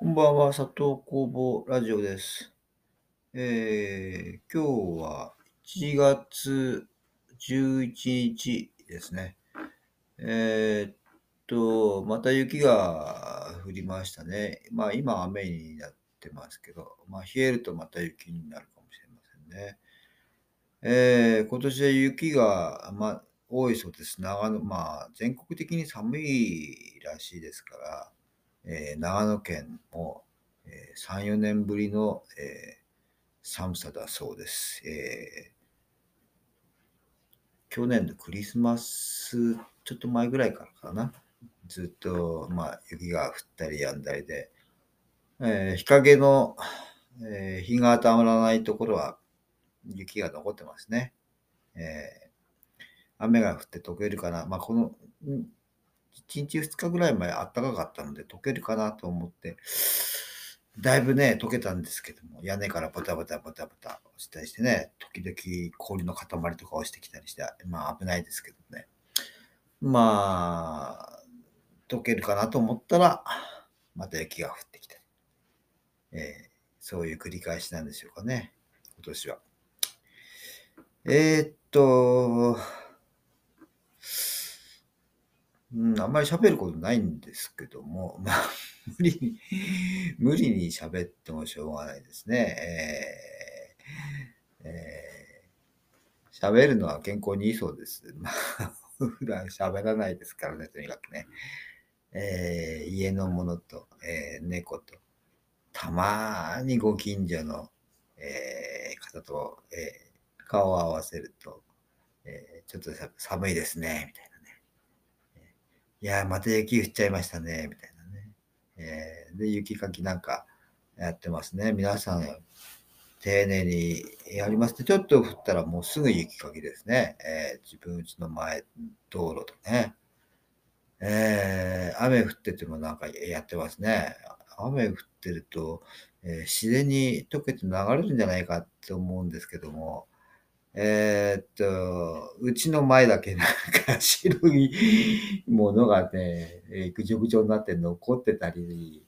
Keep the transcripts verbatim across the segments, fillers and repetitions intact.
こんばんは、佐藤工房ラジオです。えー、今日はいちがつじゅういちにちですね。えー、っと、また雪が降りましたね。まあ今雨になってますけど、まあ冷えるとまた雪になるかもしれませんね。えー、今年は雪が、まあ、多いそうです。長野、まあ全国的に寒いらしいですから、えー、長野県も、えー、さん、よねんぶりの、えー、寒さだそうです、えー。去年のクリスマスちょっと前ぐらいからかな。ずっと、まあ、雪が降ったりやんだりで、えー、日陰の、えー、日が当たらないところは雪が残ってますね。えー、雨が降って溶けるかな。まあ、このいちにちふつかぐらい前あったかかったので溶けるかなと思ってだいぶね溶けたんですけども、屋根からバタバタバタバタ落ちたりしてね、時々氷の塊とか落ちてきたりして、まあ危ないですけどね、まあ溶けるかなと思ったらまた雪が降ってきたり、えー、そういう繰り返しなんでしょうかね、今年は。えー、っとうん、あんまり喋ることないんですけども、まあ、無理に、無理に喋ってもしょうがないですね。えーえー、喋るのは健康にいいそうです。まあ、普段喋らないですからね、とにかくね。えー、家のものと、えー、猫と、たまーにご近所の、えー、方と、えー、顔を合わせると、えー、ちょっと寒いですね、みたいな。いやーまた雪降っちゃいましたね、みたいなね。えー、で、雪かきなんかやってますね。皆さん、丁寧にやりますね。ちょっと降ったらもうすぐ雪かきですね。えー、自分家の前、道路とね。えー、雨降っててもなんかやってますね。雨降ってると、えー、自然に溶けて流れるんじゃないかって思うんですけども、えー、っと、うちの前だけなんか白いものがね、ぐちょぐちょになって残ってたり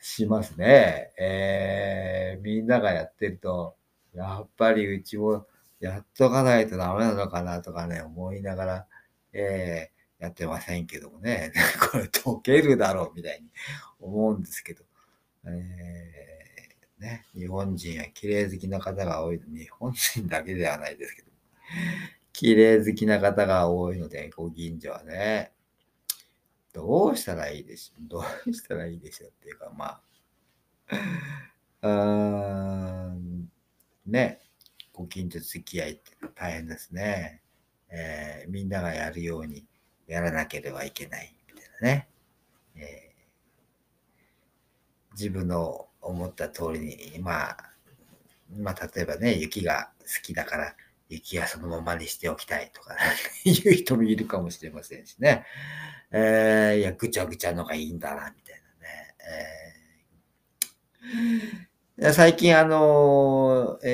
しますね。えー、みんながやってると、やっぱりうちもやっとかないとダメなのかなとかね、思いながら、えー、やってませんけどもね、これ溶けるだろうみたいに思うんですけど。えーね、日本人は綺麗好きな方が多い、日本人だけではないですけど、綺麗好きな方が多いので、ご近所はね、どうしたらいいでしょう、どうしたらいいでしょうっていうか、まあ、うーん、ね、ご近所付き合いって大変ですね、えー。みんながやるようにやらなければいけないみたいなね。えー、自分の思った通りに、まあ、まあ、例えばね、雪が好きだから、雪はそのままにしておきたいとか、ね、いう人もいるかもしれませんしね。えー、いや、ぐちゃぐちゃのがいいんだな、みたいなね。えー、最近、あのー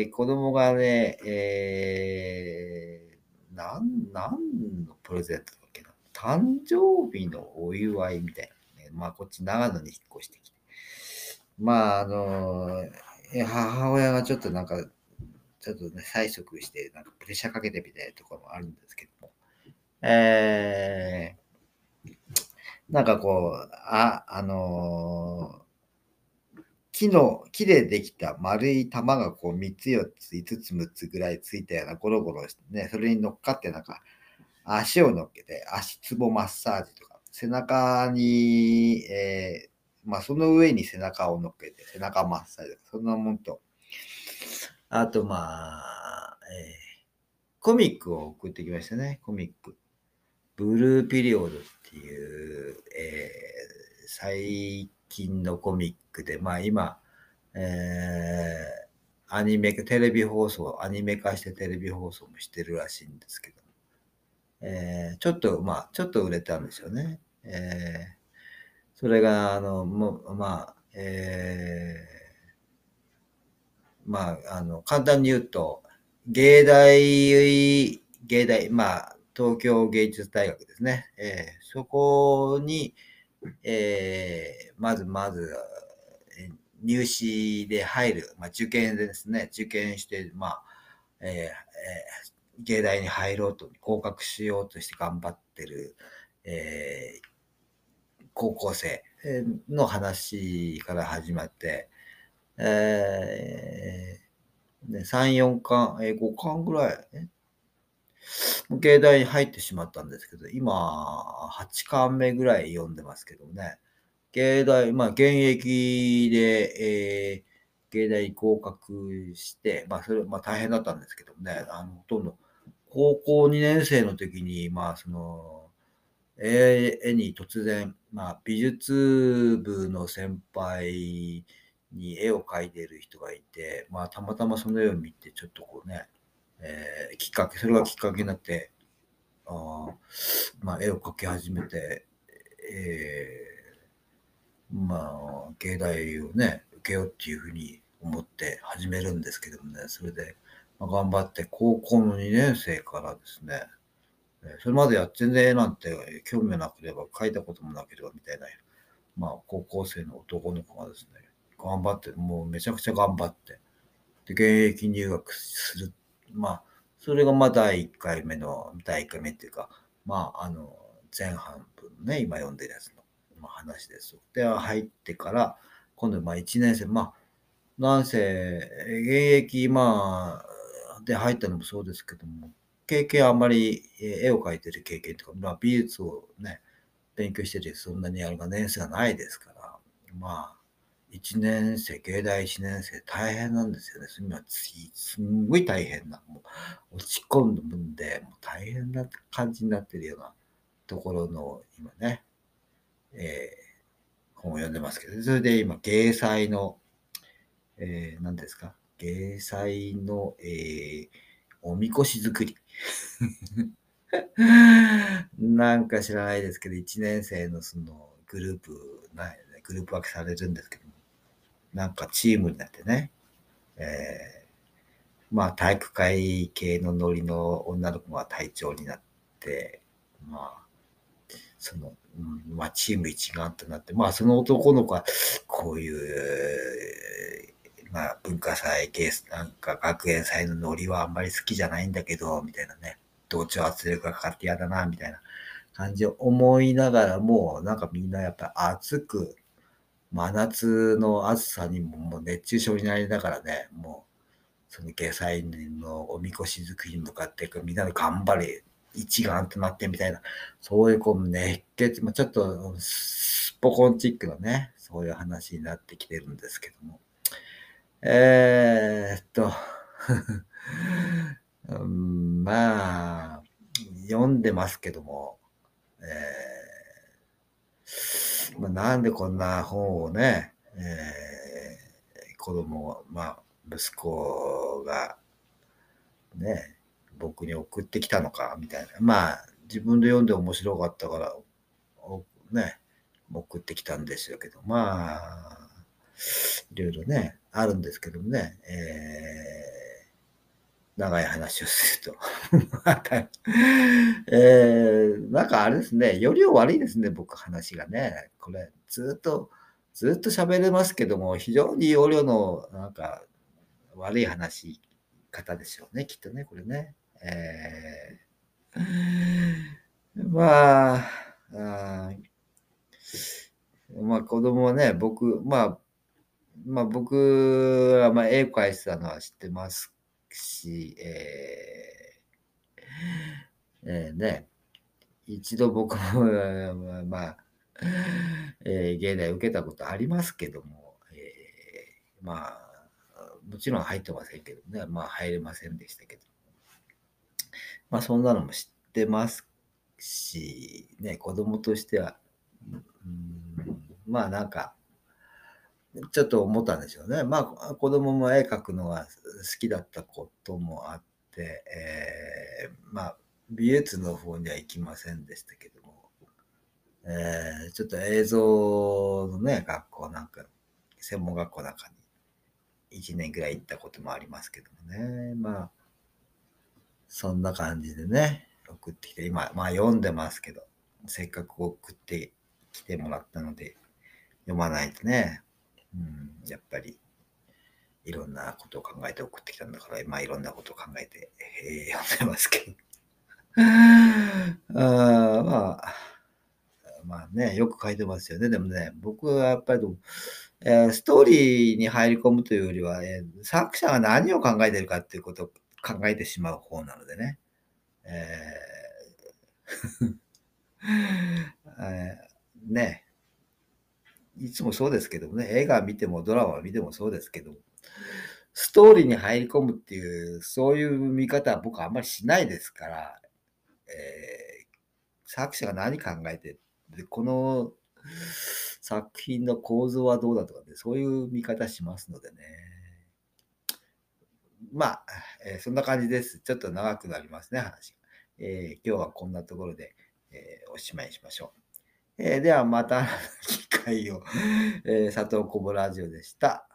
えー、子供がね、えー、なん、なんのプレゼントだっけな。誕生日のお祝いみたいなね。まあ、こっち長野に引っ越してきて。まああの母親がちょっとなんかちょっとね催促してなんかプレッシャーかけてみたいなところもあるんですけども、えー、なんかこうああのー、木の木でできた丸い玉がこうみっつよっついつつむっつぐらいついたようなゴロゴロしてね、それに乗っかってなんか足を乗っけて足つぼマッサージとか背中にえーまあ、その上に背中を乗っけて、背中マッサージ、そんなもんと、あと、まあ、えー、コミックを送ってきましたね、コミック。ブルーピリオドっていう、えー、最近のコミックで、まあ、今、えー、アニメ、テレビ放送、アニメ化してテレビ放送もしてるらしいんですけど、えー、ちょっと、まあ、ちょっと売れたんですよね。えーそれが、あの、もう、まあ、えー、まあ、あの、簡単に言うと、芸大、芸大、まあ、東京芸術大学ですね。えー、そこに、えー、まずまず入試で入る、まあ、受験でですね、受験して、まあえーえー、芸大に入ろうと、合格しようとして頑張ってる、えー、高校生の話から始まって、えー、でさん、よんかん、えー、ごかんぐらい、え芸大に入ってしまったんですけど、今、はちかんめぐらい読んでますけどね。芸大、まあ、現役で、えー、芸大合格して、まあ、それ、まあ、大変だったんですけどもね、あの、ほとんど、高校にねん生の時に、まあ、その、絵、えー、に突然、まあ、美術部の先輩に絵を描いてる人がいて、まあ、たまたまその絵を見て、ちょっとこうね、えー、きっかけそれがきっかけになってあ、まあ、絵を描き始めて、えー、まあ芸大をね受けようっていうふうに思って始めるんですけどもね、それで、まあ、頑張って高校のにねん生からですね、それまでやってねえなんて興味なければ描いたこともなければみたいな、まあ、高校生の男の子がですね頑張ってもうめちゃくちゃ頑張ってで現役入学する、まあ、それがまあだいいっかいめの、だいいっかいめっていうか、まあ、あの、前半分ね、今読んでるやつの、まあ、話です。で、入ってから、今度、まあ、いちねん生、まあ、なんせ、現役、まあ、で入ったのもそうですけども、経験あんまり、絵を描いてる経験とか、まあ、美術をね、勉強してて、そんなにあれが年数がないですから、まあ、いちねん生、芸大いちねん生、大変なんですよね。今、すんごい大変な。もう落ち込んで、もう大変な感じになってるようなところの、今ね、えー、本を読んでますけど、それで今、芸祭の、えー、何ですか、芸祭の、えー、おみこし作り。なんか知らないですけど、いちねん生のそのグループ、ないグループ分けされるんですけども、なんかチームになってね、えー、まあ体育会系のノリの女の子が隊長になって、まあ、その、うん、まあチーム一丸となって、まあその男の子は、こういう、まあ文化祭、ケースなんか学園祭のノリはあんまり好きじゃないんだけど、みたいなね、同調圧力がかかって嫌だな、みたいな感じを思いながらも、なんかみんなやっぱ暑く、真夏の暑さにももう熱中症になりながらね、もうその下祭のおみこし作りに向かっていく、みんなで頑張れ、一丸となってみたいな、そういうこう熱血、まあ、ちょっとスポコンチックのね、そういう話になってきてるんですけども。えー、っと、うん、まあ、読んでますけども、えーまあ、なんでこんな本をね、えー、子供、まあ、息子が、ね、僕に送ってきたのか、みたいな。まあ、自分で読んで面白かったから、ね、送ってきたんですよけど、まあ、いろいろね、あるんですけどもね、えー、長い話をすると。えー、なんかあれですね、より悪いですね、僕話がね。これ、ずっと、ずっと喋れますけども、非常に容量の、なんか、悪い話し方でしょうね、きっとね、これね。えー、まあ、あまあ、子供はね、僕、まあ、まあ、僕は、まあ、絵を描いてたのは知ってますし、えーえーね、一度僕も、まあえー、芸大受けたことありますけども、えー、まあもちろん入ってませんけどね、まあ入れませんでしたけど、まあそんなのも知ってますし、ね、子供としては、うん、まあなんかちょっと思ったんでしょうね。まあ子供も絵描くのが好きだったこともあって、でえー、まあ美術の方には行きませんでしたけども、えー、ちょっと映像のね学校なんか専門学校なんかにいちねんぐらい行ったこともありますけどもね、まあそんな感じでね送ってきて今まあ読んでますけど、せっかく送って来てもらったので読まないとね、うん、やっぱりいろんなことを考えて送ってきたんだから、まあいろんなことを考えて、えー、読んでますけどあ、まあ、まあね、よく書いてますよね。でもね、僕はやっぱりでも、えー、ストーリーに入り込むというよりは、えー、作者が何を考えてるかっていうことを考えてしまう方なのでね、えーえー、ね、いつもそうですけどもね、映画見てもドラマ見てもそうですけども、ストーリーに入り込むっていう、そういう見方は僕はあんまりしないですから、えー、作者が何考えて、でこの作品の構造はどうだとか、ね、そういう見方しますのでね。まあ、えー、そんな感じです。ちょっと長くなりますね、話。えー、今日はこんなところで、えー、おしまいしましょう。えー、ではまた機会を、えー、佐藤こぼラジオでした。